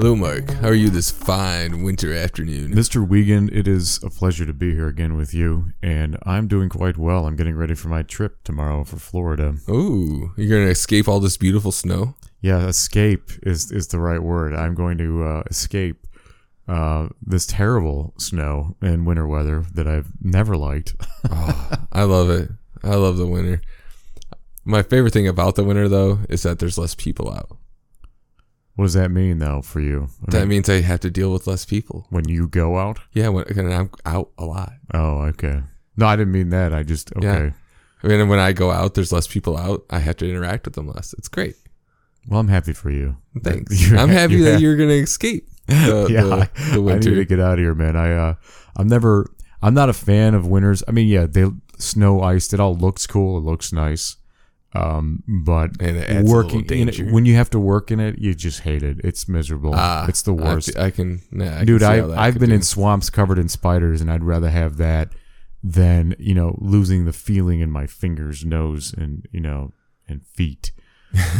Hello, Mark. How are you this fine winter afternoon? Mr. Wiegand, it is a pleasure to be here again with you, and I'm doing quite well. I'm getting ready for my trip tomorrow for Florida. Ooh, you're going to escape all this beautiful snow? Yeah, escape is the right word. I'm going to escape this terrible snow and winter weather that I've never liked. Oh, I love it. I love the winter. My favorite thing about the winter, though, is that there's less people out. What does that mean, though, for you? That means I have to deal with less people. When you go out? Yeah, when I'm out a lot. Oh, okay. No, I didn't mean that. I just, okay. Yeah. I mean, when I go out, there's less people out. I have to interact with them less. It's great. Well, I'm happy for you. Thanks. I'm happy that you're going to escape the winter. I need to get out of here, man. I'm not a fan of winters. I mean, yeah, snow, ice, it all looks cool. It looks nice. But working in it, when you have to work in it, you just hate it. It's miserable. It's the worst. I've been in swamps covered in spiders, and I'd rather have that than losing the feeling in my fingers, nose, and and feet.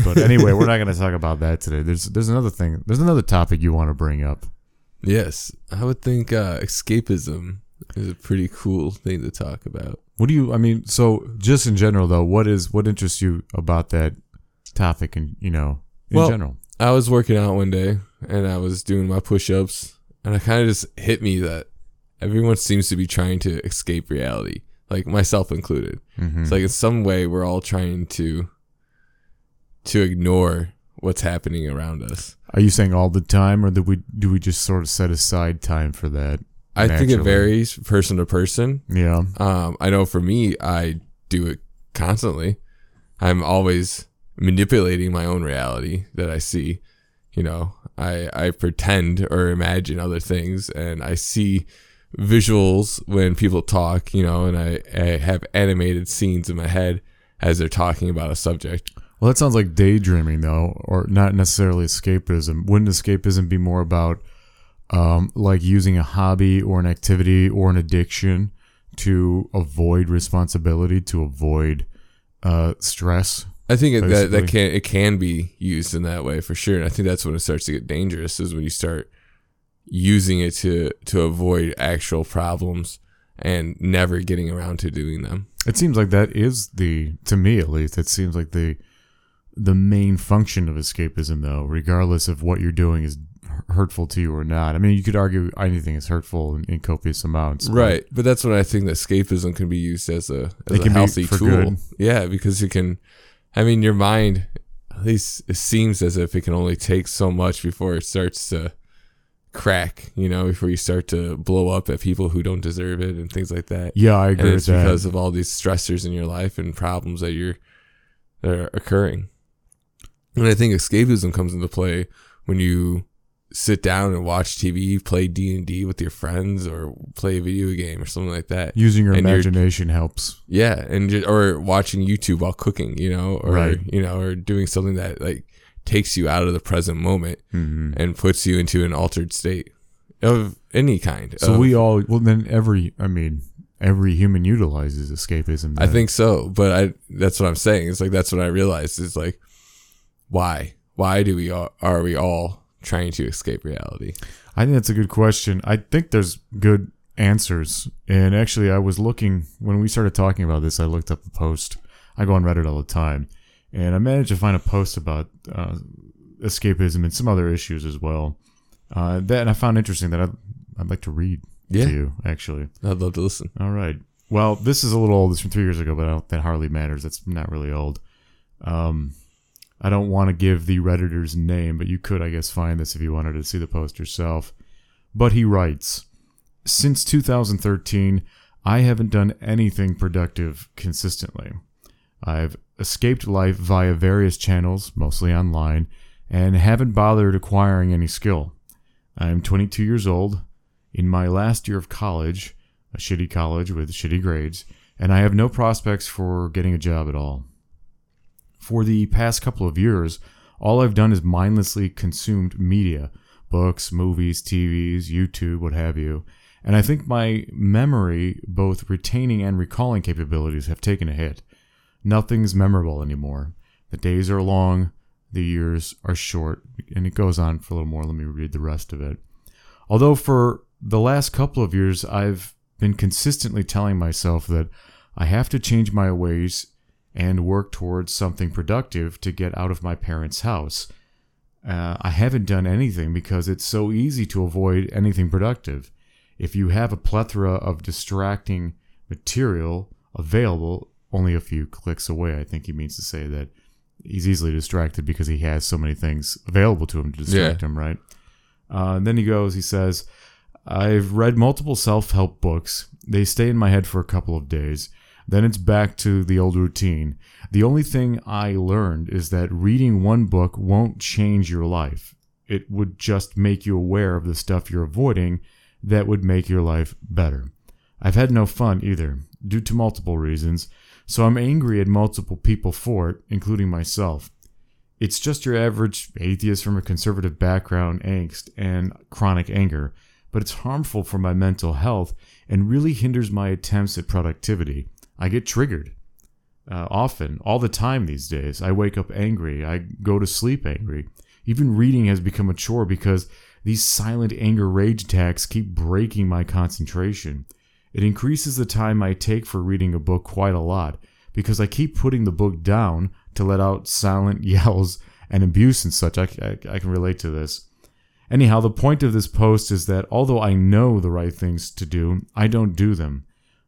But anyway, we're not going to talk about that today. There's another thing. There's another topic you want to bring up. Yes, I would think escapism is a pretty cool thing to talk about. So just in general, though, what interests you about that topic general? I was working out one day and I was doing my push-ups, and it kind of just hit me that everyone seems to be trying to escape reality, like myself included. Mm-hmm. It's like in some way we're all trying to ignore what's happening around us. Are you saying all the time, or do we just sort of set aside time for that? I think it varies person to person. Yeah. I know for me, I do it constantly. I'm always manipulating my own reality that I see. I pretend or imagine other things, and I see visuals when people talk, and I have animated scenes in my head as they're talking about a subject. Well, that sounds like daydreaming, though, or not necessarily escapism. Wouldn't escapism be more about like using a hobby or an activity or an addiction to avoid responsibility, to avoid stress? I think that can be used in that way for sure. And I think that's when it starts to get dangerous, is when you start using it to avoid actual problems and never getting around to doing them. It seems like that is to me at least, it seems like the main function of escapism, though, regardless of what you're doing is hurtful to you or not. I mean, you could argue anything is hurtful in copious amounts, right? But that's when I think that escapism can be used as a healthy tool. Good. Yeah, because it can. I mean, your mind, at least it seems as if it can only take so much before it starts to crack. Before you start to blow up at people who don't deserve it and things like that. Yeah, I agree. And it's with that, because of all these stressors in your life and problems that are occurring. And I think escapism comes into play when you sit down and watch TV, play D&D with your friends, or play a video game or something like that. Using your imagination helps. Yeah, or watching YouTube while cooking, or right. Or doing something that like takes you out of the present moment, mm-hmm. and puts you into an altered state of any kind. So every human utilizes escapism. I think so, but that's what I'm saying. It's like that's what I realized. It's like why do we all, are we all trying to escape reality? I think that's a good question. I think there's good answers. And actually, I was looking, when we started talking about this, I looked up a post. I go on Reddit all the time. And I managed to find a post about escapism and some other issues as well. That I found interesting that I'd like to read to you, actually. I'd love to listen. All right. Well, this is a little old. It's from 3 years ago, but that hardly matters. That's not really old. I don't want to give the Redditor's name, but you could, I guess, find this if you wanted to see the post yourself. But he writes, "Since 2013, I haven't done anything productive consistently. I've escaped life via various channels, mostly online, and haven't bothered acquiring any skill. I'm 22 years old, in my last year of college, a shitty college with shitty grades, and I have no prospects for getting a job at all. For the past couple of years, all I've done is mindlessly consumed media, books, movies, TVs, YouTube, what have you, and I think my memory, both retaining and recalling capabilities, have taken a hit. Nothing's memorable anymore. The days are long, the years are short. And it goes on for a little more. Let me read the rest of it. Although for the last couple of years, I've been consistently telling myself that I have to change my ways and work towards something productive to get out of my parents' house. I haven't done anything because it's so easy to avoid anything productive. If you have a plethora of distracting material available, only a few clicks away. I think he means to say that he's easily distracted because he has so many things available to him to distract him, right? And then he says, I've read multiple self-help books. They stay in my head for a couple of days. Then it's back to the old routine. The only thing I learned is that reading one book won't change your life. It would just make you aware of the stuff you're avoiding that would make your life better. I've had no fun either, due to multiple reasons, so I'm angry at multiple people for it, including myself. It's just your average atheist from a conservative background, angst, and chronic anger, but it's harmful for my mental health and really hinders my attempts at productivity. I get triggered often, all the time these days. I wake up angry. I go to sleep angry. Even reading has become a chore because these silent anger rage attacks keep breaking my concentration. It increases the time I take for reading a book quite a lot because I keep putting the book down to let out silent yells and abuse and such. I can relate to this. Anyhow, the point of this post is that although I know the right things to do, I don't do them.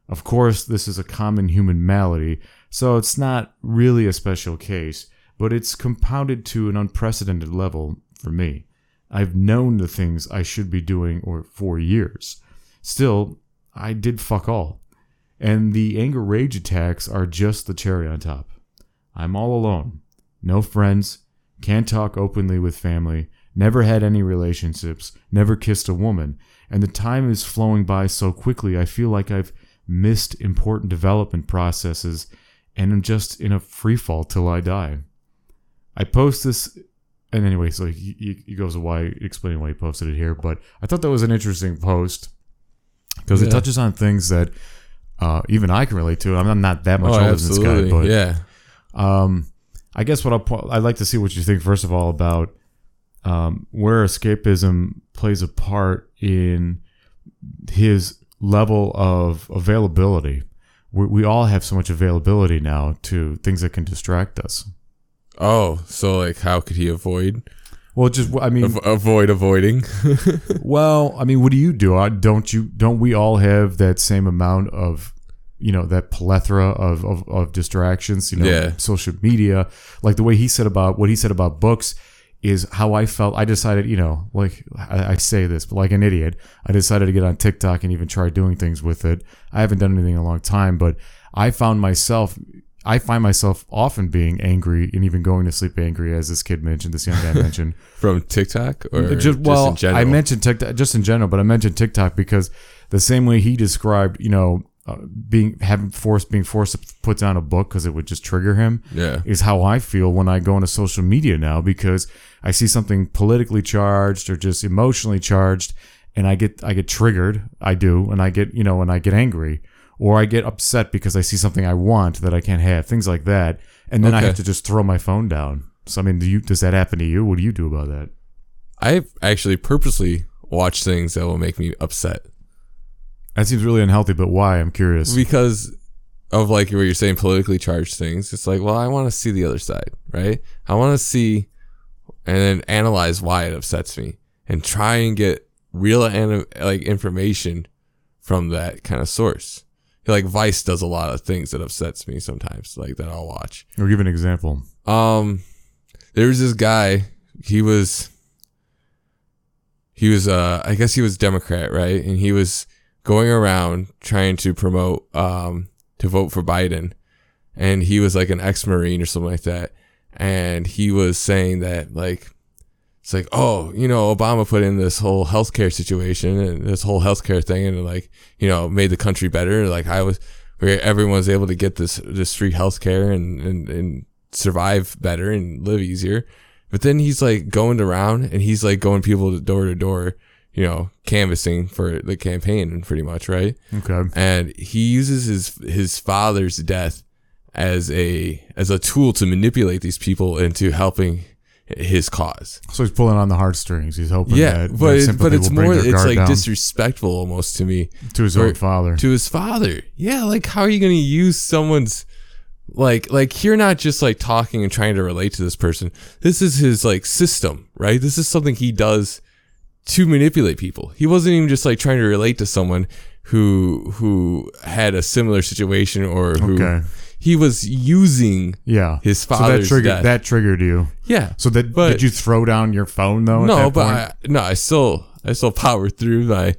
Of course, this is a common human malady, so it's not really a special case, but it's compounded to an unprecedented level for me. I've known the things I should be doing for years. Still, I did fuck all. And the anger rage attacks are just the cherry on top. I'm all alone. No friends. Can't talk openly with family. Never had any relationships. Never kissed a woman. And the time is flowing by so quickly I feel like I've missed important development processes and I'm just in a free fall till I die. I post this... And anyway, so he goes away explaining why he posted it here. But I thought that was an interesting post. Because it touches on things that even I can relate to. I'm not that much older than this guy, but I guess what I'd like to see what you think first of all about where escapism plays a part in his level of availability. We all have so much availability now to things that can distract us. Oh, so like, how could he avoid? Well, avoiding. Well, I mean, what do you do? Don't we all have that same amount of, that plethora of distractions, social media, like the way he said about what he said about books is how I felt. I decided, like I say this, but like an idiot, I decided to get on TikTok and even try doing things with it. I haven't done anything in a long time, but I find myself often being angry and even going to sleep angry, as this young guy mentioned. From TikTok? Or just in general? I mentioned TikTok just in general, but I mentioned TikTok because the same way he described, being forced to put down a book because it would just trigger him is how I feel when I go into social media now because I see something politically charged or just emotionally charged and I get triggered. I do. And I get angry. Or I get upset because I see something I want that I can't have, things like that. And then I have to just throw my phone down. So, I mean, does that happen to you? What do you do about that? I actually purposely watch things that will make me upset. That seems really unhealthy, but why? I'm curious. Because of, like, what you're saying, politically charged things. It's like, well, I want to see the other side, right? I want to see and then analyze why it upsets me and try and get real information from that kind of source. Like Vice does a lot of things that upsets me sometimes, like that I'll watch. Or give an example. There was this guy. He was I guess he was Democrat, right? And he was going around trying to promote to vote for Biden, and he was like an ex-Marine or something like that. And he was saying that Obama put in this whole healthcare situation and this whole healthcare thing and made the country better. Like everyone was able to get this free healthcare and survive better and live easier. But then he's like going around and he's like going people door to door, canvassing for the campaign and pretty much, right? Okay. And he uses his father's death as a tool to manipulate these people into helping his cause. So he's pulling on the heartstrings. He's hoping that but it's more, it's like down. Disrespectful almost to me. To his own father. To his father. Yeah, like how are you going to use someone's, like you're not just like talking and trying to relate to this person. This is his like system, right? This is something he does to manipulate people. He wasn't even just like trying to relate to someone who had a similar situation or who... Okay. He was using his father's death. That triggered you. Yeah. So that did you throw down your phone though? No, at that point? I still powered through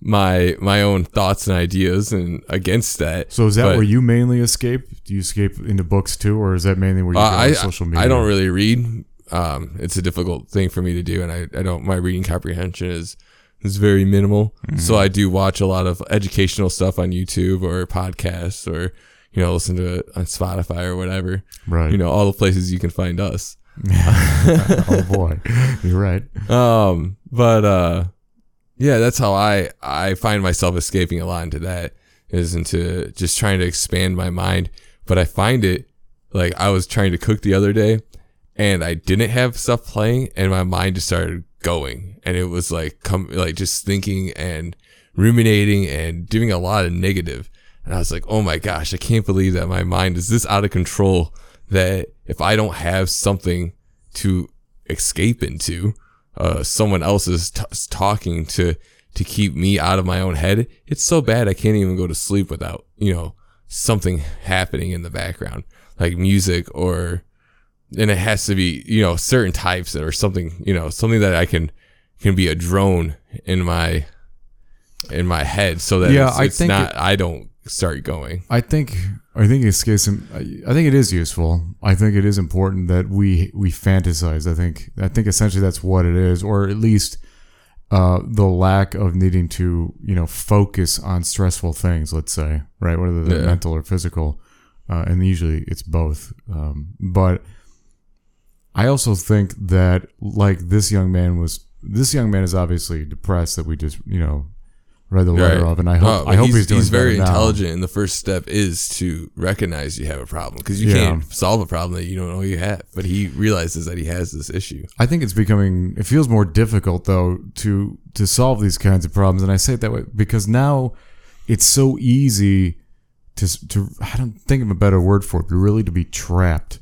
my own thoughts and ideas and against that. So is that where you mainly escape? Do you escape into books too, or is that mainly where you go on social media? I don't really read. It's a difficult thing for me to do, and I don't. My reading comprehension is very minimal. Mm-hmm. So I do watch a lot of educational stuff on YouTube or podcasts or. You know, listen to it on Spotify or whatever. Right. You know, all the places you can find us. Oh boy, you're right. But that's how I find myself escaping a lot into that is into just trying to expand my mind. But I find it like I was trying to cook the other day, and I didn't have stuff playing, and my mind just started going, and it was like just thinking and ruminating and doing a lot of negative. And I was like, oh my gosh, I can't believe that my mind is this out of control that if I don't have something to escape into, someone else is talking to keep me out of my own head. It's so bad I can't even go to sleep without, you know, something happening in the background, like music or, and it has to be, you know, certain types that are something, you know, something that I can be a drone in my head so that I don't start going. I think I think it is useful. I think it is important that we fantasize. I think essentially that's what it is, or at least the lack of needing to, you know, focus on stressful things, let's say, right? Whether they're mental or physical, and usually it's both. But I also think that like this young man is obviously depressed that we just, you know, read the letter of, and I hope he's doing. He's very intelligent, and the first step is to recognize you have a problem, because you can't solve a problem that you don't know you have. But he realizes that he has this issue. I think it's becoming. It feels more difficult though to solve these kinds of problems, and I say it that way because now it's so easy to I don't think of a better word for it, but really to be trapped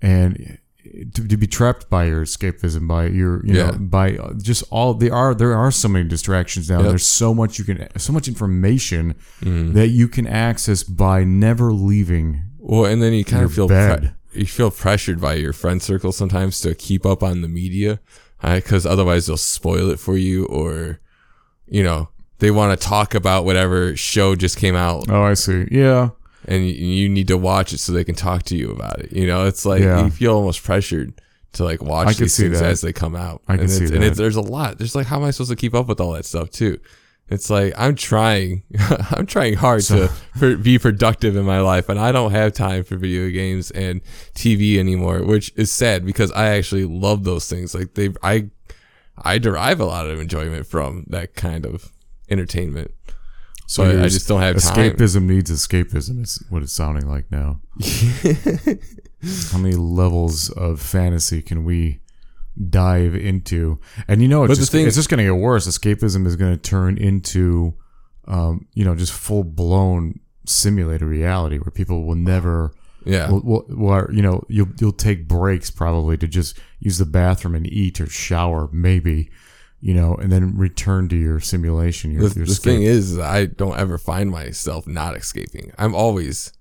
and to be trapped by your escapism, by your, you know, by just all there are so many distractions now. Yep. There's so much information that you can access by never leaving. Well, and then you kind of feel you feel pressured by your friend circle sometimes to keep up on the media, because otherwise they'll spoil it for you, or, you know, they want to talk about whatever show just came out. Oh, I see. Yeah. And you need to watch it so they can talk to you about it. You know, it's like you feel almost pressured to like watch these things as they come out. I can see that. And there's a lot. There's like, how am I supposed to keep up with all that stuff too? It's like I'm trying hard to be productive in my life, and I don't have time for video games and TV anymore, which is sad because I actually love those things. Like I derive a lot of enjoyment from that kind of entertainment. So I just don't have time. Escapism needs escapism is what it's sounding like now. How many levels of fantasy can we dive into? And, you know, it's just going to get worse. Escapism is going to turn into, you know, just full-blown simulated reality where people will never... Yeah. Well, you know, you'll take breaks probably to just use the bathroom and eat or shower maybe. You know, and then return to your simulation. The thing is, I don't ever find myself not escaping. I'm always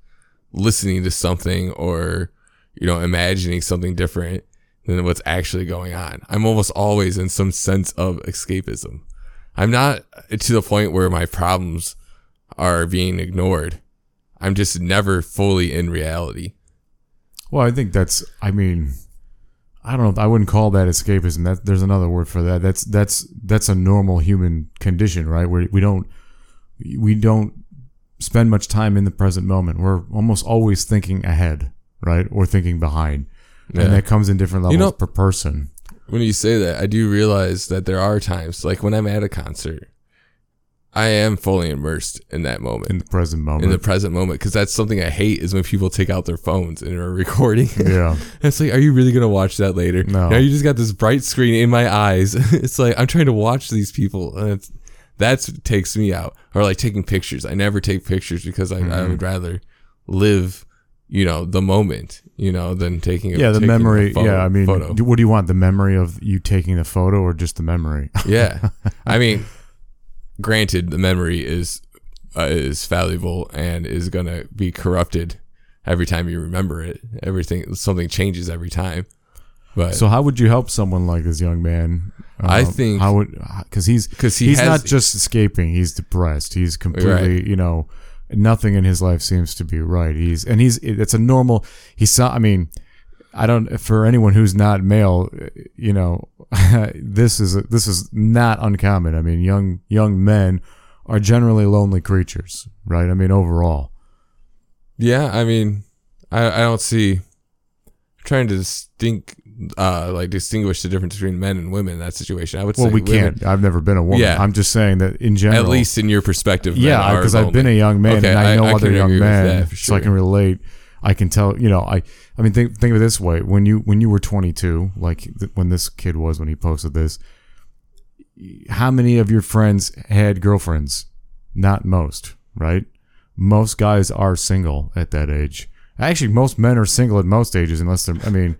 listening to something or, you know, imagining something different than what's actually going on. I'm almost always in some sense of escapism. I'm not to the point where my problems are being ignored. I'm just never fully in reality. Well, I think that's, I mean... I don't know. I wouldn't call that escapism. That there's another word for that. That's a normal human condition, right? Where we don't spend much time in the present moment. We're almost always thinking ahead, right, or thinking behind, and that comes in different levels per person. When you say that, I do realize that there are times, like when I'm at a concert, I am fully immersed in that moment. In the present moment. In the present moment. Because that's something I hate is when people take out their phones and are recording. Yeah. It's like, are you really going to watch that later? No. Now you just got this bright screen in my eyes. It's like, I'm trying to watch these people. And that's what takes me out. Or like taking pictures. I never take pictures because I would rather live, you know, the moment, you know, than taking a the memory. I mean, photo. What do you want? The memory of you taking the photo or just the memory? Yeah. I mean... Granted, the memory is valuable and is gonna be corrupted every time you remember it. Something changes every time. But so, how would you help someone like this young man? I think how would because he's not just escaping; he's depressed. He's completely, you know, nothing in his life seems to be right. It's a normal. I mean, I don't. For anyone who's not male, you know. This is not uncommon. I mean, young men are generally lonely creatures, right? I mean, overall. Yeah, I mean, I don't see. I'm trying to distinguish the difference between men and women in that situation. I would say can't. I've never been a woman. Yeah. I'm just saying that in general. At least in your perspective. Yeah, because I've been a young man and I know other young men, so I can relate. I can tell, you know, I mean, think of it this way. When you were 22, like when this kid was, when he posted this, how many of your friends had girlfriends? Not most, right? Most guys are single at that age. Actually, most men are single at most ages, unless they're, I mean,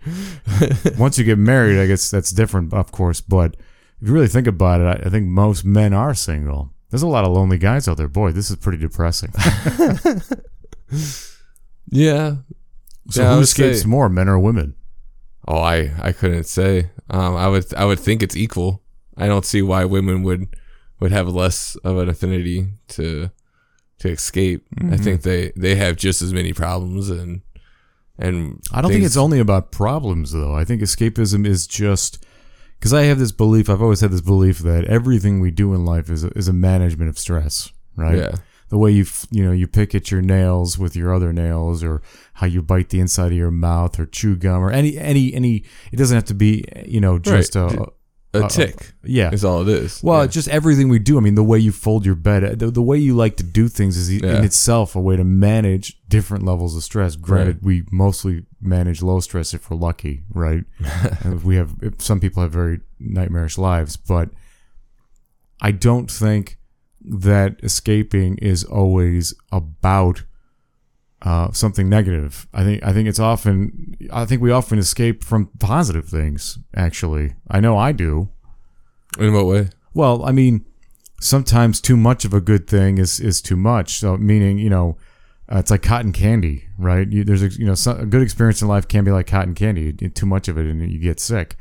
once you get married, I guess that's different, of course. But if you really think about it, I think most men are single. There's a lot of lonely guys out there. Boy, this is pretty depressing. Yeah. So who escapes more, men or women? Oh, I couldn't say. I would think it's equal. I don't see why women would have less of an affinity to escape. Mm-hmm. I think they have just as many problems and I don't think it's only about problems though. I think escapism is just because I have this belief. I've always had this belief that everything we do in life is a management of stress, right? Yeah. The way you pick at your nails with your other nails, or how you bite the inside of your mouth, or chew gum, or any. It doesn't have to be just a tick. Yeah, is all it is. Well, it's just everything we do. I mean, the way you fold your bed, the way you like to do things is in itself a way to manage different levels of stress. Granted, we mostly manage low stress if we're lucky, right? Some people have very nightmarish lives, but I don't think that escaping is always about something negative. I think it's often. I think we often escape from positive things. Actually, I know I do. In what way? Well, I mean, sometimes too much of a good thing is too much. So, meaning, it's like cotton candy, right? A good experience in life can be like cotton candy. Too much of it, and you get sick.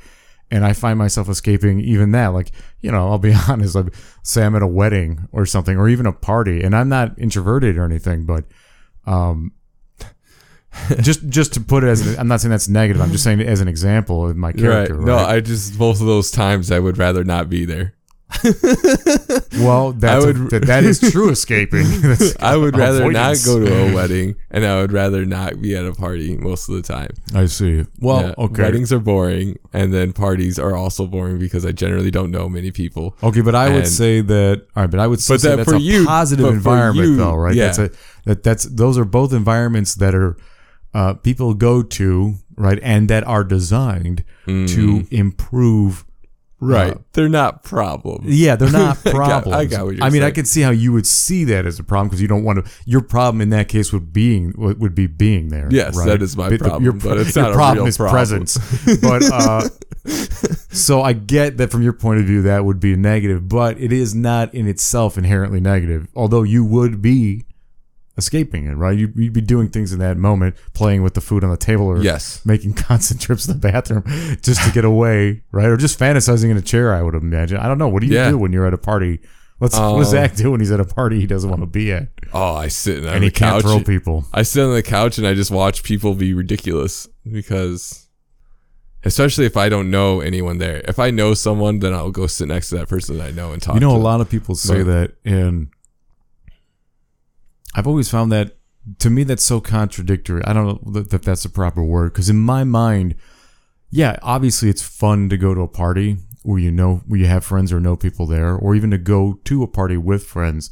And I find myself escaping even that. Like, I'll be honest, like, say I'm at a wedding or something, or even a party, and I'm not introverted or anything, but just to put it I'm not saying that's negative. I'm just saying it as an example of my character. Right. No, both of those times I would rather not be there. Well, that is true escaping. I would rather not go to a wedding, and I would rather not be at a party most of the time. I see. Well, okay. Weddings are boring, and then parties are also boring because I generally don't know many people. Okay, but I would say that. All right, but I would say that's a positive environment, though, right? Yeah. Those are both environments that are people go to, right, and that are designed to improve. Right. They're not problems. Yeah, they're not problems. I got what you're saying. I mean, I could see how you would see that as a problem because you don't want to. Your problem in that case would be being there. Yes, right? That is my problem. But it's not your problem, a real problem. Presence. But so I get that from your point of view, that would be a negative, but it is not in itself inherently negative, although you would be escaping it, right? You'd be doing things in that moment, playing with the food on the table, or making constant trips to the bathroom just to get away, right? Or just fantasizing in a chair, I would imagine. I don't know. What do you do when you're at a party? What does Zach do when he's at a party he doesn't want to be at? Oh, I sit on the couch. And he can't throw people. I sit on the couch and I just watch people be ridiculous because, especially if I don't know anyone there. If I know someone, then I'll go sit next to that person that I know and talk to them. A lot of people say that in... I've always found that, to me, that's so contradictory. I don't know that that's the proper word, because in my mind, obviously it's fun to go to a party where you have friends or know people there, or even to go to a party with friends.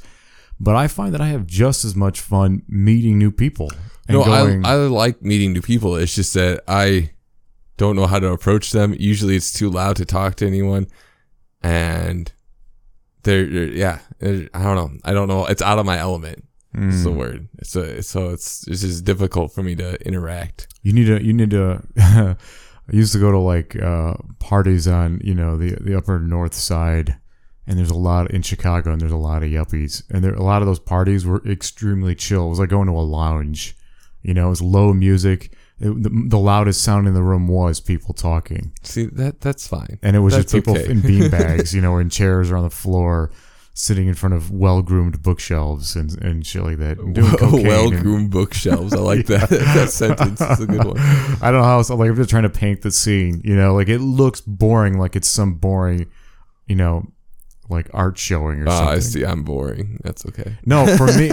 But I find that I have just as much fun meeting new people. I like meeting new people. It's just that I don't know how to approach them. Usually it's too loud to talk to anyone. And I don't know. It's out of my element. It's the word. It's just difficult for me to interact. You need to I used to go to parties on, the upper north side, and there's a lot in Chicago, and there's a lot of yuppies, and a lot of those parties were extremely chill. It was like going to a lounge, it was low music. The loudest sound in the room was people talking. See, that's fine. And it was just people in beanbags, or in chairs or on the floor, sitting in front of well-groomed bookshelves and shit like that. Well-groomed bookshelves. I like that. That sentence is a good one. I don't know how else. I'm just trying to paint the scene. It looks boring, like it's some boring, art showing or something. I see. I'm boring. That's okay. No, I'm saying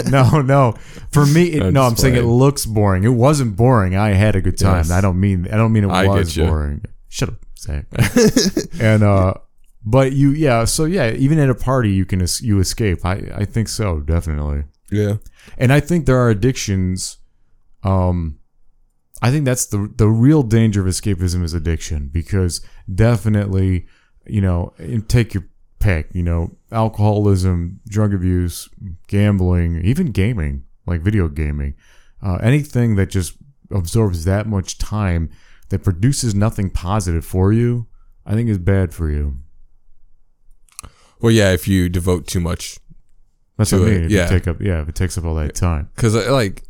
it looks boring. It wasn't boring. I had a good time. Yes. I don't mean it was boring. Shut up, Zach. But even at a party, you can escape. I think so, definitely. Yeah. And I think there are addictions. I think that's the real danger of escapism is addiction, because definitely, take your pick, alcoholism, drug abuse, gambling, even gaming, like video gaming, anything that just absorbs that much time that produces nothing positive for you, I think is bad for you. Well, yeah, if you devote too much. That's what I mean. If it takes up all that time. Because like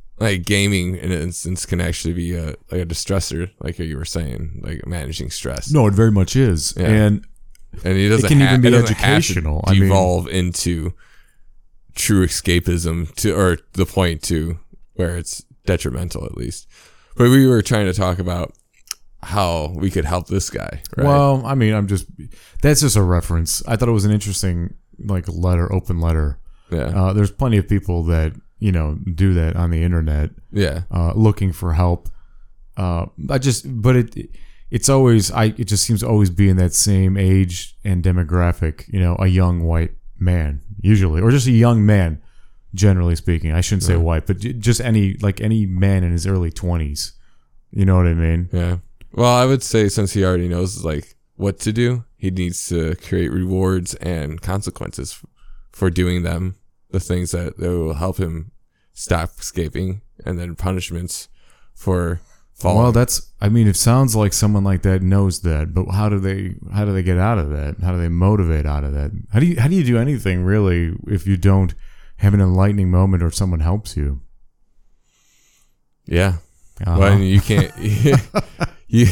gaming, in an instance, can actually be a distressor, like you were saying, like managing stress. No, it very much is, yeah. and it can even be educational. Have to devolve into true escapism or the point to where it's detrimental, at least. But we were trying to talk about how we could help this guy, right? Well, that's just a reference. I thought it was an interesting open letter. Yeah. There's plenty of people that, do that on the internet. Yeah. Looking for help. It just seems to always be in that same age and demographic, a young white man usually, or just a young man, generally speaking. I shouldn't say white, but just any man in his early 20s. You know what I mean? Yeah. Well, I would say since he already knows what to do, he needs to create rewards and consequences for doing them, the things that will help him stop escaping, and then punishments for falling. Well, it sounds like someone like that knows that, but how do they get out of that? How do they motivate out of that? How do you do anything really if you don't have an enlightening moment or someone helps you? Yeah. Uh-huh. Well, you can't you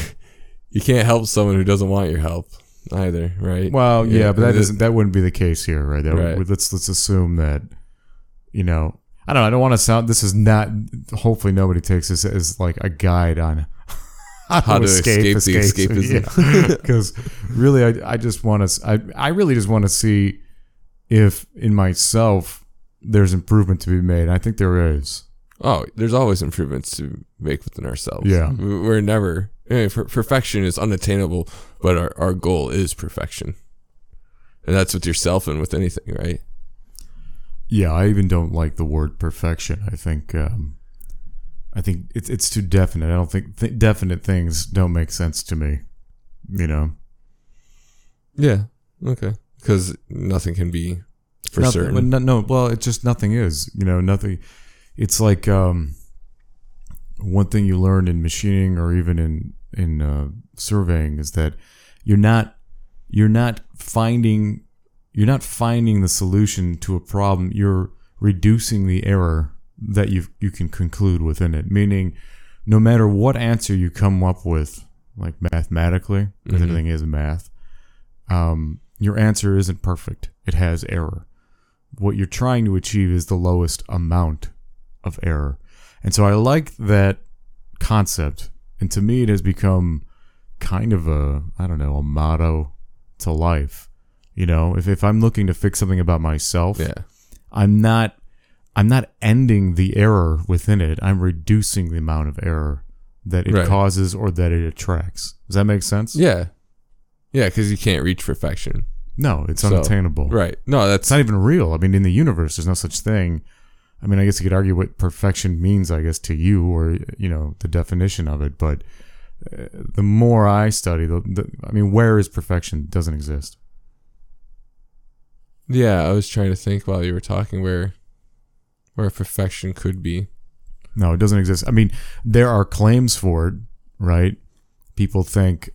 can't help someone who doesn't want your help either, right? Well, yeah, but that wouldn't be the case here, right? Let's assume that I don't know. I don't want to sound. This is not. Hopefully, nobody takes this as a guide on how to escape escapism. Because really, I just want to. I really just want to see if in myself there's improvement to be made. I think there is. Oh, there's always improvements to make within ourselves. Yeah. We're never... perfection is unattainable, but our goal is perfection. And that's with yourself and with anything, right? Yeah, I even don't like the word perfection. I think it's too definite. I don't think definite things don't make sense to me, Yeah, okay. Because nothing can be certain. It's just nothing is, nothing... It's one thing you learn in machining or even in surveying is that you're not finding the solution to a problem. You're reducing the error that you can conclude within it. Meaning, no matter what answer you come up with, mathematically, because everything is math, your answer isn't perfect. It has error. What you're trying to achieve is the lowest amount of error. And so I like that concept. And to me, it has become kind of a motto to life. If I'm looking to fix something about myself, I'm not ending the error within it. I'm reducing the amount of error that it causes or that it attracts. Does that make sense? Yeah. Yeah, because you can't reach perfection. No, it's unattainable. Right. No, that's not even real. I mean, in the universe, there's no such thing. I mean, I guess you could argue what perfection means, I guess, to you, or, you know, the definition of it. But the more I study, where is perfection? It doesn't exist. Yeah, I was trying to think while you were talking where perfection could be. No, it doesn't exist. I mean, there are claims for it, right? People think,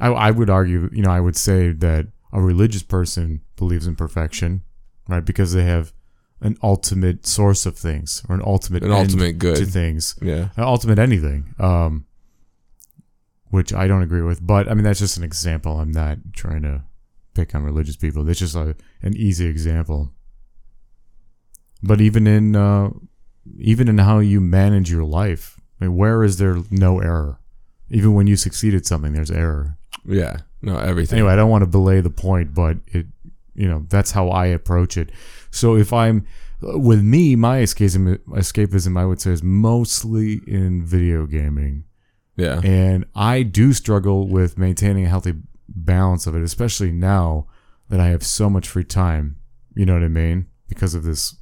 I would argue, you know, I would say that a religious person believes in perfection, right? Because they have an ultimate source of things, or an ultimate good to things. Yeah. An ultimate anything, which I don't agree with. But, I mean, that's just an example. I'm not trying to pick on religious people. That's just an easy example. But even in how you manage your life, I mean, where is there no error? Even when you succeed at something, there's error. Yeah, no, everything. Anyway, I don't want to belay the point, but it, you know, that's how I approach it. So if I'm, with me, my escapism, I would say, is mostly in video gaming. Yeah. And I do struggle with maintaining a healthy balance of it, especially now that I have so much free time. You know what I mean? Because of this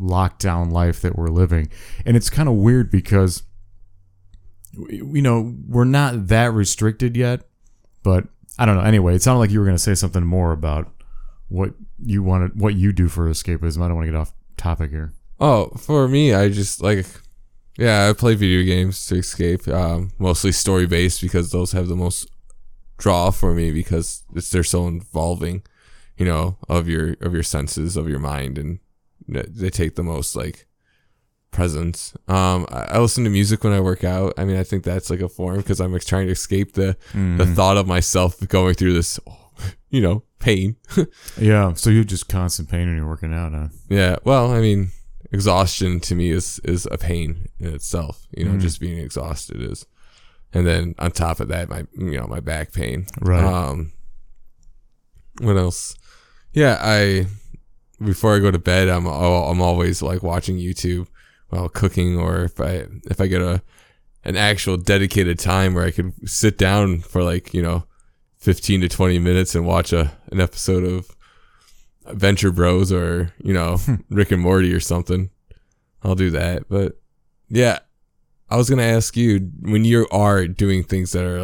lockdown life that we're living. And it's kind of weird because, you know, we're not that restricted yet, but I don't know. Anyway, it sounded like you were going to say something more about what you do for escapism. I don't want to get off topic here. Oh, for me, I just I play video games to escape, mostly story based because those have the most draw for me because they're so involving, you know, of your senses, of your mind, and they take the most presence. I listen to music when I work out. I mean, I think that's a form because I'm trying to escape the thought of myself going through this, you know, pain. Yeah. So you're just constant pain when you're working out, huh? Yeah. Well, I mean, exhaustion to me is a pain in itself. You know, just being exhausted is, and then on top of that, my back pain. Right. What else? Yeah. Before I go to bed, I'm always watching YouTube while cooking, or if I get an actual dedicated time where I could sit down for 15 to 20 minutes and watch an episode of Venture Bros or, you know, Rick and Morty or something, I'll do that. But yeah, I was gonna ask you, when you are doing things that are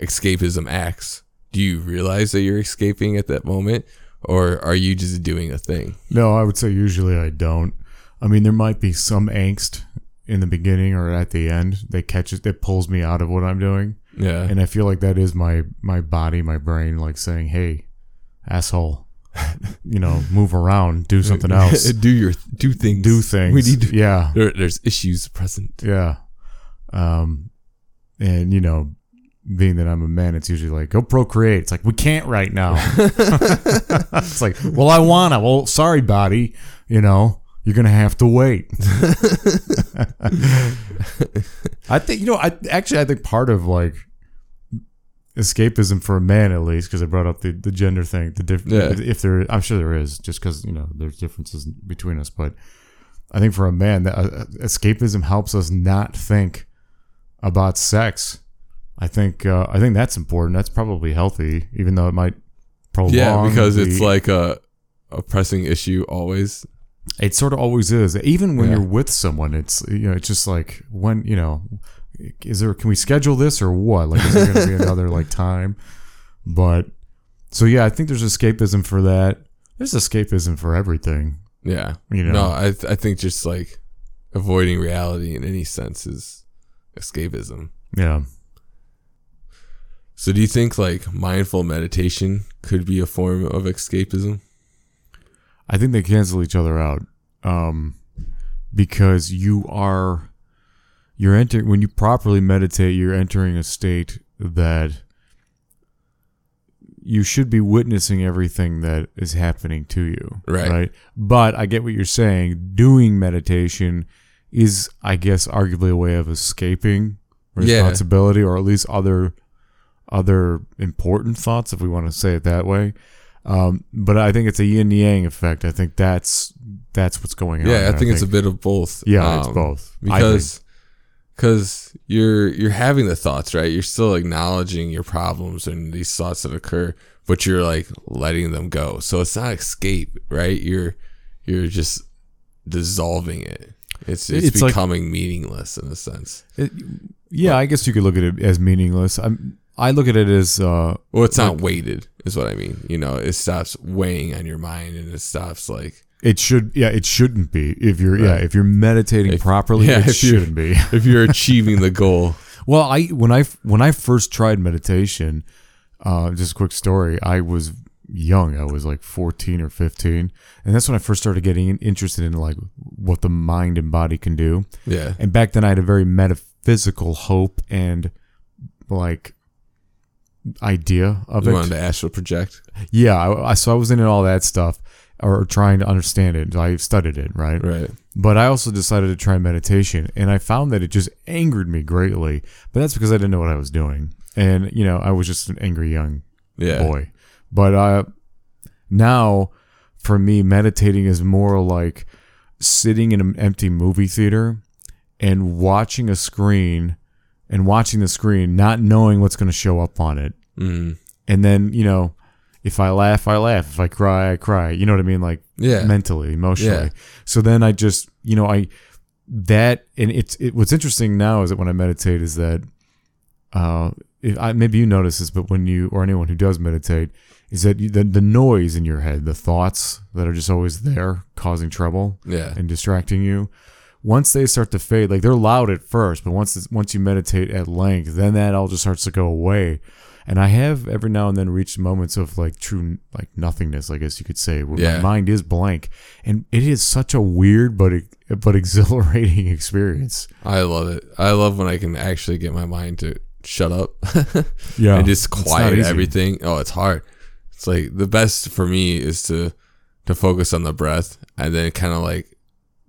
escapism acts, do you realize that you're escaping at that moment, or are you just doing a thing? No, I would say usually I don't. I mean, there might be some angst in the beginning or at the end that catches, that pulls me out of what I'm doing. Yeah. And I feel like that is my body, my brain, saying, hey, asshole, you know, move around, do something else. do things. Do things. We need to, yeah. There's issues present. Yeah. And, you know, being that I'm a man, it's usually go procreate. It's we can't right now. It's well, I want to. Well, sorry, body, you know. You're going to have to wait. I think, you know, I think part of escapism for a man, at least, because I brought up the gender thing, if there, I'm sure there is, just because, you know, there's differences between us. But I think for a man, escapism helps us not think about sex. I think that's important. That's probably healthy, even though it might prolong. Yeah, because it's a pressing issue always. It sort of always is, even when you're with someone. It's, you know, it's just when, you know, is there, can we schedule this or what? Is there going to be another time? But so yeah, I think there's escapism for that. There's escapism for everything. Yeah, you know. No, I think just avoiding reality in any sense is escapism. Yeah. So do you think mindful meditation could be a form of escapism? I think they cancel each other out, because when you properly meditate, you're entering a state that you should be witnessing everything that is happening to you. Right? But I get what you're saying. Doing meditation is, I guess, arguably a way of escaping responsibility, or at least other important thoughts, if we want to say it that way. But I think it's a yin yang effect. I think that's what's going on. Yeah, I think it's a bit of both. Yeah, it's both. Because because you're having the thoughts, right? You're still acknowledging your problems and these thoughts that occur, but you're like letting them go. So it's not escape, right? You're just dissolving it. It's becoming like, meaningless in a sense. I guess you could look at it as meaningless. I look at it as it's not like, weighted is what I mean. You know, it stops weighing on your mind and it stops like it should. Yeah, it shouldn't be if you're right. Yeah, if you're meditating properly. Yeah, it shouldn't be if you're achieving the goal. Well, when I first tried meditation, just a quick story. I was young. I was like 14 or 15, and that's when I first started getting interested in like what the mind and body can do. Yeah, and back then I had a very metaphysical hope and like idea of it. You wanted to astral project. Yeah, so I was into all that stuff or trying to understand it. I studied it, right? Right. But I also decided to try meditation, and I found that it just angered me greatly. But that's because I didn't know what I was doing, and you know I was just an angry young boy. But now, for me, meditating is more like sitting in an empty movie theater and watching a screen and watching the screen, not knowing what's going to show up on it. Mm. And then, you know, if I laugh, I laugh. If I cry, I cry. You know what I mean? Like mentally, emotionally. Yeah. So then I just, you know, what's interesting now is that when I meditate is that, maybe you notice this, but when you or anyone who does meditate, is that the noise in your head, the thoughts that are just always there, causing trouble and distracting you. Once they start to fade, like they're loud at first, but once you meditate at length, then that all just starts to go away. And I have every now and then reached moments of like true like nothingness, I guess you could say, where my mind is blank, and it is such a weird but exhilarating experience. I love it. I love when I can actually get my mind to shut up and just quiet everything. Oh, it's hard. It's like the best for me is to focus on the breath and then kind of like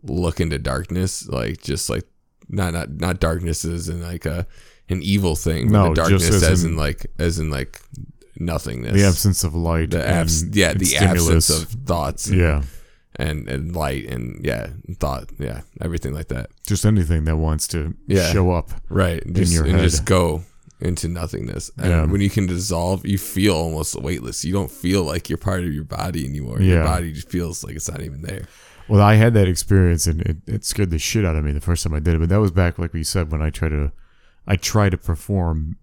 look into darkness, like just like not darkness as in like an evil thing, but the darkness just as in like nothingness, the absence of light, the absence of thoughts and light and thought, everything like that, just anything that wants to show up right in your head and just go into nothingness. And when you can dissolve, you feel almost weightless. You don't feel like you're part of your body anymore. Your body just feels like it's not even there. Well, I had that experience, and it scared the shit out of me the first time I did it. But that was back, like we said, when I tried to perform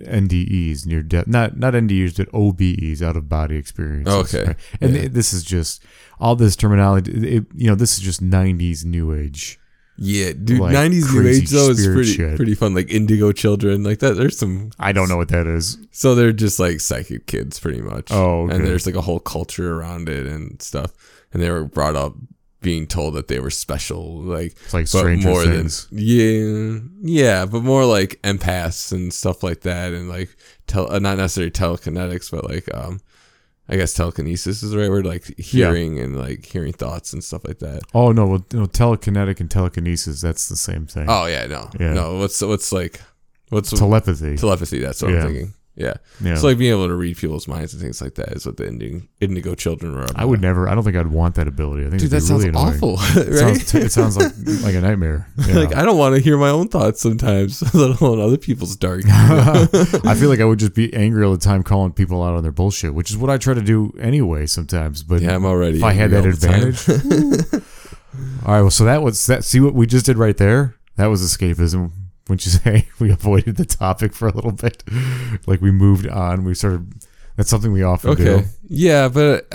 NDEs, near death, not NDEs, but OBEs, out of body experiences. Okay, right? And this is just all this terminology. This is just '90s new age. Yeah, dude, like '90s new age though is pretty fun. Like Indigo Children, like that. There's some I don't know what that is. So they're just like psychic kids, pretty much. Oh, okay. And there's like a whole culture around it and stuff. And they were brought up being told that they were special, like it's like Stranger Things. But more like empaths and stuff like that, and like not necessarily telekinetics, but like I guess telekinesis is the right word, like hearing and like hearing thoughts and stuff like that. Oh no, well, no, telekinetic and telekinesis, that's the same thing. Oh yeah, no. What's telepathy? Telepathy. That's what I'm thinking. Yeah. It's like being able to read people's minds and things like that is what the Indigo Children were about. I would never. I don't think I'd want that ability. I think dude, that sounds really awful. Right? It sounds like a nightmare. Yeah. Like I don't want to hear my own thoughts sometimes, let alone other people's dark. You know? I feel like I would just be angry all the time, calling people out on their bullshit, which is what I try to do anyway sometimes. But I'm already. If I had that advantage. All right. Well, so that was that. See what we just did right there? That was escapism. Wouldn't you say? We avoided the topic for a little bit, like we moved on. We started. That's something we often do. Yeah, but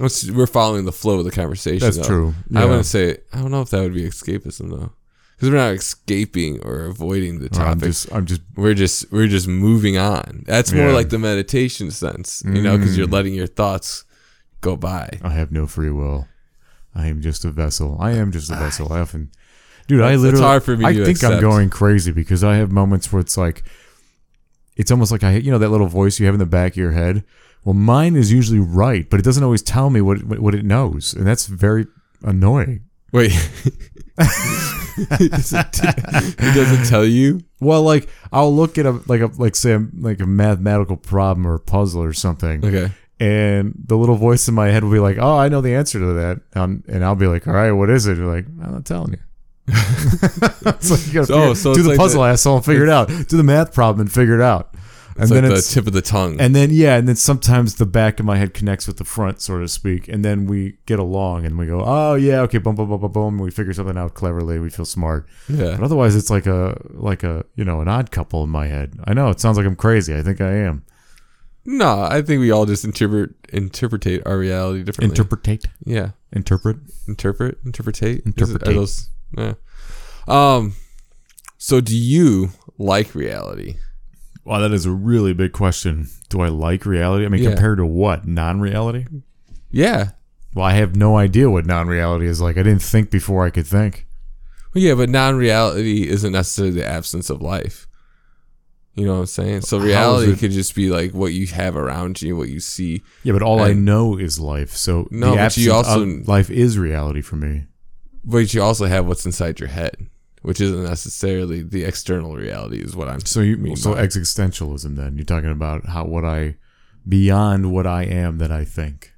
we're following the flow of the conversation. That's true. Yeah. I wouldn't say. I don't know if that would be escapism though, because we're not escaping or avoiding the topic. We're just moving on. That's more like the meditation sense, you know, because you're letting your thoughts go by. I have no free will. I am just a vessel. I often. Dude, it's hard for me to think accept. I'm going crazy because I have moments where it's like, it's almost like that little voice you have in the back of your head. Well, mine is usually right, but it doesn't always tell me what it knows, and that's very annoying. Wait, it doesn't tell you? Well, like I'll look at a mathematical problem or a puzzle or something. Okay. And the little voice in my head will be like, "Oh, I know the answer to that," and I'll be like, "All right, what is it?" You're like, "I'm not telling you." It's like you gotta do the like puzzle, asshole, and figure it out. Do the math problem and figure it out. And then like it's the tip of the tongue. And then, yeah, and then sometimes the back of my head connects with the front, so to speak. And then we get along and we go, oh, yeah, okay, boom, boom, boom, boom, boom. We figure something out cleverly. We feel smart. Yeah. But otherwise, it's like a you know, an odd couple in my head. I know. It sounds like I'm crazy. I think I am. No, I think we all just interpretate our reality differently. Interpretate? Yeah. Interpret? Interpretate? Interpretate. Are those, yeah. So do you like reality? Wow, that is a really big question. Do I like reality? I mean, compared to what? Non-reality? Yeah. Well, I have no idea what non-reality is like. I didn't think before I could think. Well, yeah, but non-reality isn't necessarily the absence of life. You know what I'm saying? So reality could just be like what you have around you, what you see. Yeah, but all I know is life. So no, the absence of life is reality for me. But you also have what's inside your head, which isn't necessarily the external reality, is what I'm. So you mean so existentialism? Then you're talking about beyond what I am that I think,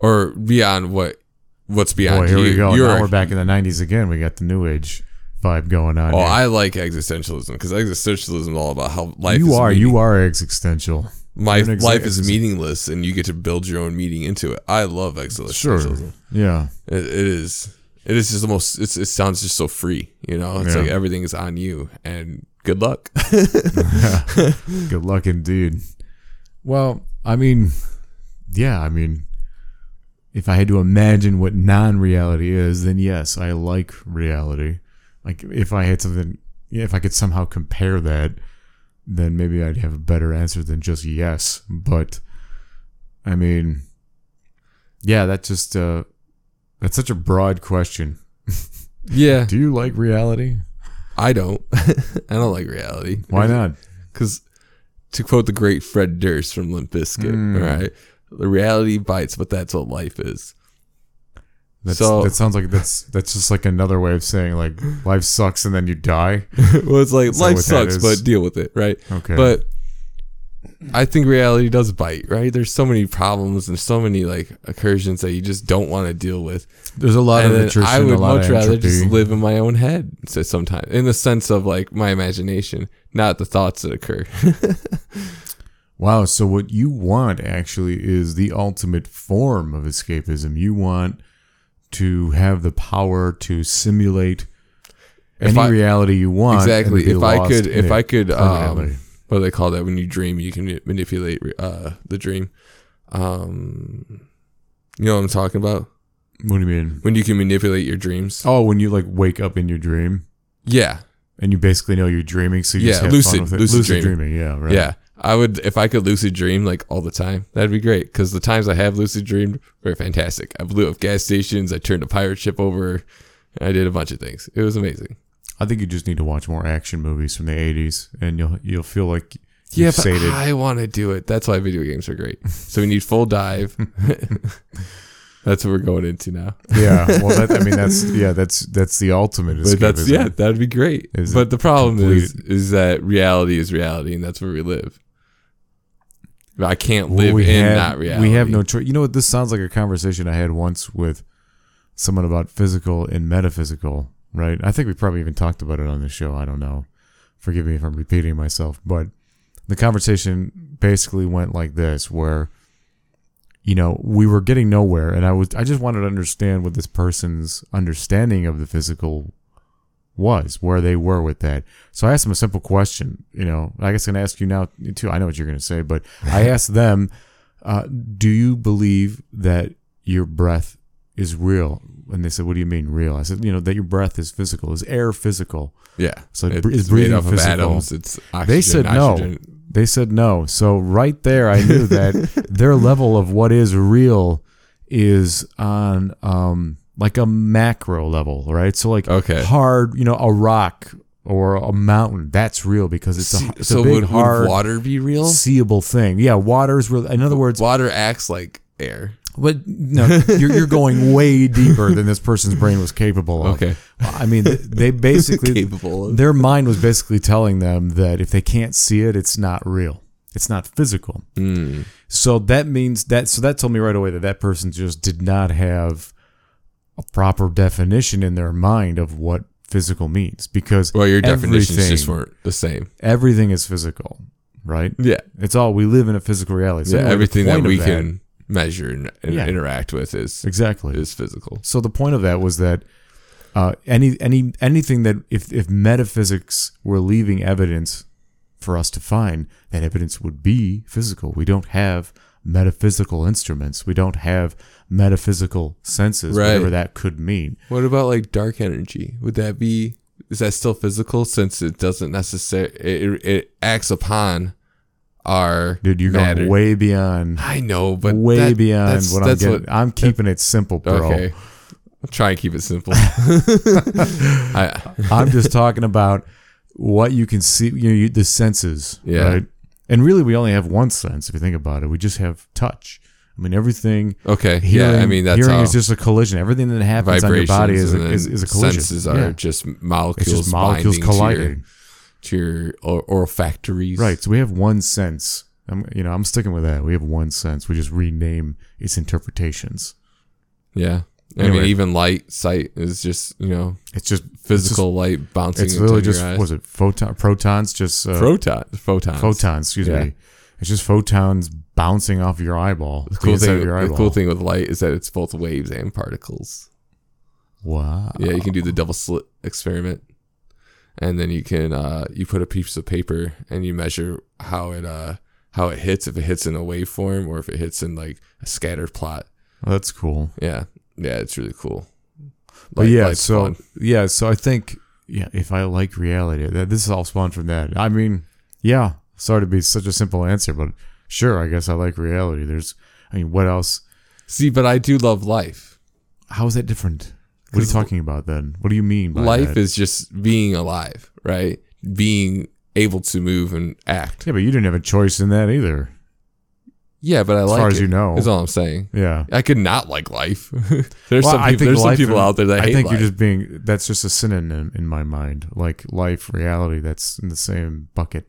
or beyond what's beyond. Boy, here we go. Now we're back in the '90s again. We got the New Age vibe going on. Oh, here. I like existentialism because existentialism is all about how life. You are existential. Life is meaningless, and you get to build your own meaning into it. I love existentialism. Sure. Yeah, it is. It is just the most. It sounds just so free, you know. It's like everything is on you, and good luck. Yeah. Good luck indeed. Well, I mean, if I had to imagine what non-reality is, then yes, I like reality. Like if I had something, if I could somehow compare that, then maybe I'd have a better answer than just yes. But I mean, yeah, that just. That's such a broad question. Yeah. Do you like reality? I don't. I don't like reality. Why not? Because to quote the great Fred Durst from Limp Bizkit, right? The reality bites, but that's what life is. That sounds like that's just like another way of saying like life sucks and then you die. Well, it's like life sucks, but deal with it, right? Okay. But I think reality does bite, right? There's so many problems and so many like incursions that you just don't want to deal with. There's a lot of attrition. I would much rather just live in my own head. So sometimes, in the sense of like my imagination, not the thoughts that occur. Wow. So what you want actually is the ultimate form of escapism. You want to have the power to simulate any reality you want. Exactly. If I could, what do they call that? When you dream, you can manipulate the dream. You know what I'm talking about? What do you mean? When you can manipulate your dreams. Oh, when you like wake up in your dream? Yeah. And you basically know you're dreaming, so you just have fun with it. Lucid dreaming, yeah, right. Yeah. I would, if I could lucid dream like all the time, that'd be great. Because the times I have lucid dreamed were fantastic. I blew up gas stations. I turned a pirate ship over. I did a bunch of things. It was amazing. I think you just need to watch more action movies from the 80s, and you'll feel like you've sated. Yeah, but I want to do it. That's why video games are great. So we need full dive. That's what we're going into now. Yeah, well, that's the ultimate escape. That'd be great. But the problem is that reality is reality, and that's where we live. I can't live in not reality. We have no choice. You know what? This sounds like a conversation I had once with someone about physical and metaphysical. Right, I think we probably even talked about it on the show. I don't know. Forgive me if I'm repeating myself, but the conversation basically went like this: where, you know, we were getting nowhere, and I just wanted to understand what this person's understanding of the physical was, where they were with that. So I asked them a simple question. You know, I guess I'm gonna ask you now too. I know what you're gonna say, but I asked them, "Do you believe that your breath is real?" And they said, "What do you mean real?" I said, "You know, that your breath is physical. Is air physical?" Yeah. So is breathing made up physical? Of atoms, it's oxygen. They said no. They said no. So right there, I knew that their level of what is real is on like a macro level, right? So like hard, you know, a rock or a mountain, that's real because it's a big, hard. Would water be real? Seeable thing. Yeah, water is real. In other words, water acts like air. But no, you're going way deeper than this person's brain was capable of. Okay. I mean, they basically, their mind was basically telling them that if they can't see it, it's not real. It's not physical. Mm. So that means so that told me right away that person just did not have a proper definition in their mind of what physical means, because your definitions just weren't the same. Everything is physical, right? Yeah, it's all, we live in a physical reality. So yeah, everything that we can measure and interact with is physical. So the point of that was that anything that if metaphysics were leaving evidence for us to find, that evidence would be physical. We don't have metaphysical instruments. We don't have metaphysical senses, whatever that could mean. What about like dark energy? Would that be, is that still physical, since it doesn't necessarily, it acts upon our matter. Going way beyond. I know, but beyond what I'm getting. I'm keeping it simple, bro. Okay. I'll try and keep it simple. I'm just talking about what you can see, the senses, right? And really, we only have one sense, if you think about it. We just have touch. I mean, everything. Okay. Hearing, hearing is just a collision. Everything that happens on your body is a collision. Senses are just molecules. It's just molecules colliding to your olfactories. Right. So we have one sense. I'm sticking with that. We have one sense. We just rename its interpretations. Yeah. Anyway, even light, sight is just, it's just physical light bouncing into your eyes. It's literally just, was it protons? Photons. Photons, excuse me. It's just photons bouncing off your eyeball. The cool thing with light is that it's both waves and particles. Wow. Yeah, you can do the double slit experiment. And then you can, you put a piece of paper and you measure how it hits, if it hits in a waveform or if it hits in like a scatter plot. Oh, that's cool. Yeah. Yeah, it's really cool. So I think if I like reality, that this is all spawned from that. I mean, sorry to be such a simple answer, but sure, I guess I like reality. What else? See, but I do love life. How is that different? What are you talking about then? What do you mean by life? Life is just being alive, right? Being able to move and act. Yeah, but you didn't have a choice in that either. Yeah, but I like it. As far as you know. That's all I'm saying. Yeah. I could not like life. There's some people out there that hate life. I think you're just being... That's just a synonym in my mind. Like life, reality, that's in the same bucket.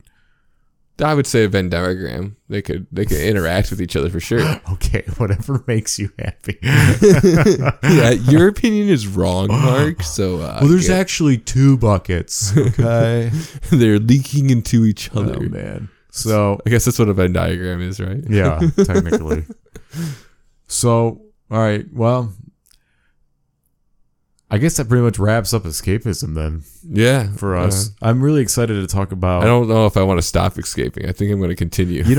I would say a Venn diagram. They could interact with each other for sure. Okay, whatever makes you happy. Yeah, your opinion is wrong, Mark. So there's actually two buckets. Okay, they're leaking into each other. Oh, man. So I guess that's what a Venn diagram is, right? Yeah, technically. So, all right. Well, I guess that pretty much wraps up escapism then. Yeah. For us. I'm really excited to talk about... I don't know if I want to stop escaping. I think I'm going to continue. I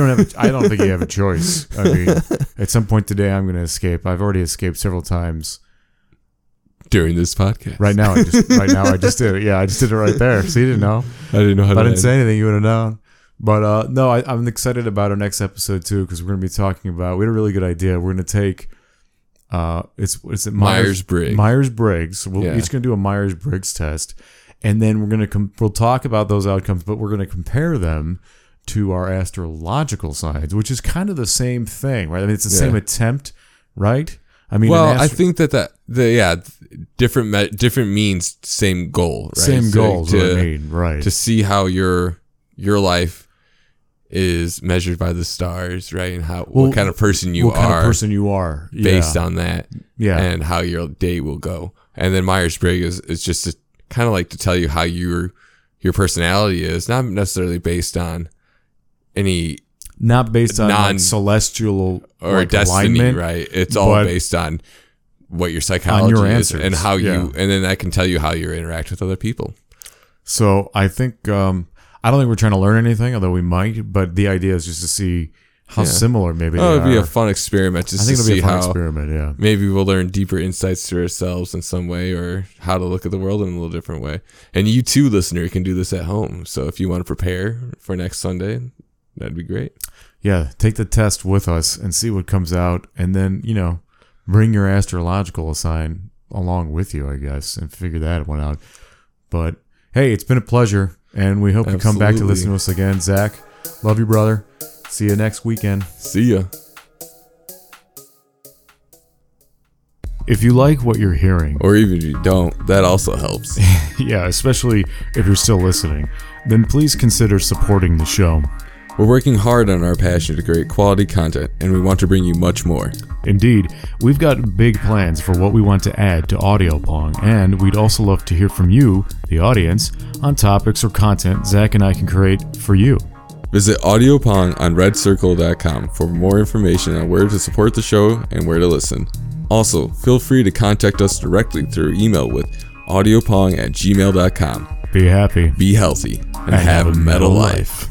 don't think you have a choice. I mean, at some point today, I'm going to escape. I've already escaped several times. During this podcast. Right now, I just did it. Yeah, I just did it right there. So you didn't know. I didn't know how to... If I didn't say anything, you would have known. But I'm excited about our next episode too, because we're going to be talking about... We had a really good idea. We're going to take Myers-Briggs. Myers-Briggs. We're each going to do a Myers-Briggs test, and then we're going to we'll talk about those outcomes, but we're going to compare them to our astrological signs, which is kind of the same thing, right? I mean, it's the same attempt, right? I mean, I think different means, same goal, right? Same goal, right? To see how your life is measured by the stars, right? And what kind of person you are. What kind of person you are. Based on that. Yeah. And how your day will go. And then Myers-Briggs is just kind of like to tell you how your personality is, not necessarily based on any... Not based on non-celestial or destiny, right? It's all based on what your psychology is and how you... And then that can tell you how you interact with other people. So I think... I don't think we're trying to learn anything, although we might. But the idea is just to see how similar maybe they are. It'll be a fun experiment. Yeah. Maybe we'll learn deeper insights to ourselves in some way, or how to look at the world in a little different way. And you too, listener, can do this at home. So if you want to prepare for next Sunday, that'd be great. Yeah, take the test with us and see what comes out, and then bring your astrological sign along with you, I guess, and figure that one out. But hey, it's been a pleasure. And we hope you come back to listen to us again. Zach, love you, brother. See you next weekend. See ya. If you like what you're hearing, or even if you don't, that also helps. Yeah, especially if you're still listening, then please consider supporting the show. We're working hard on our passion to create quality content, and we want to bring you much more. Indeed, we've got big plans for what we want to add to Audio Pong, and we'd also love to hear from you, the audience, on topics or content Zach and I can create for you. Visit AudioPong on redcircle.com for more information on where to support the show and where to listen. Also, feel free to contact us directly through email with audiopong@gmail.com. Be happy, be healthy, and have a metal life.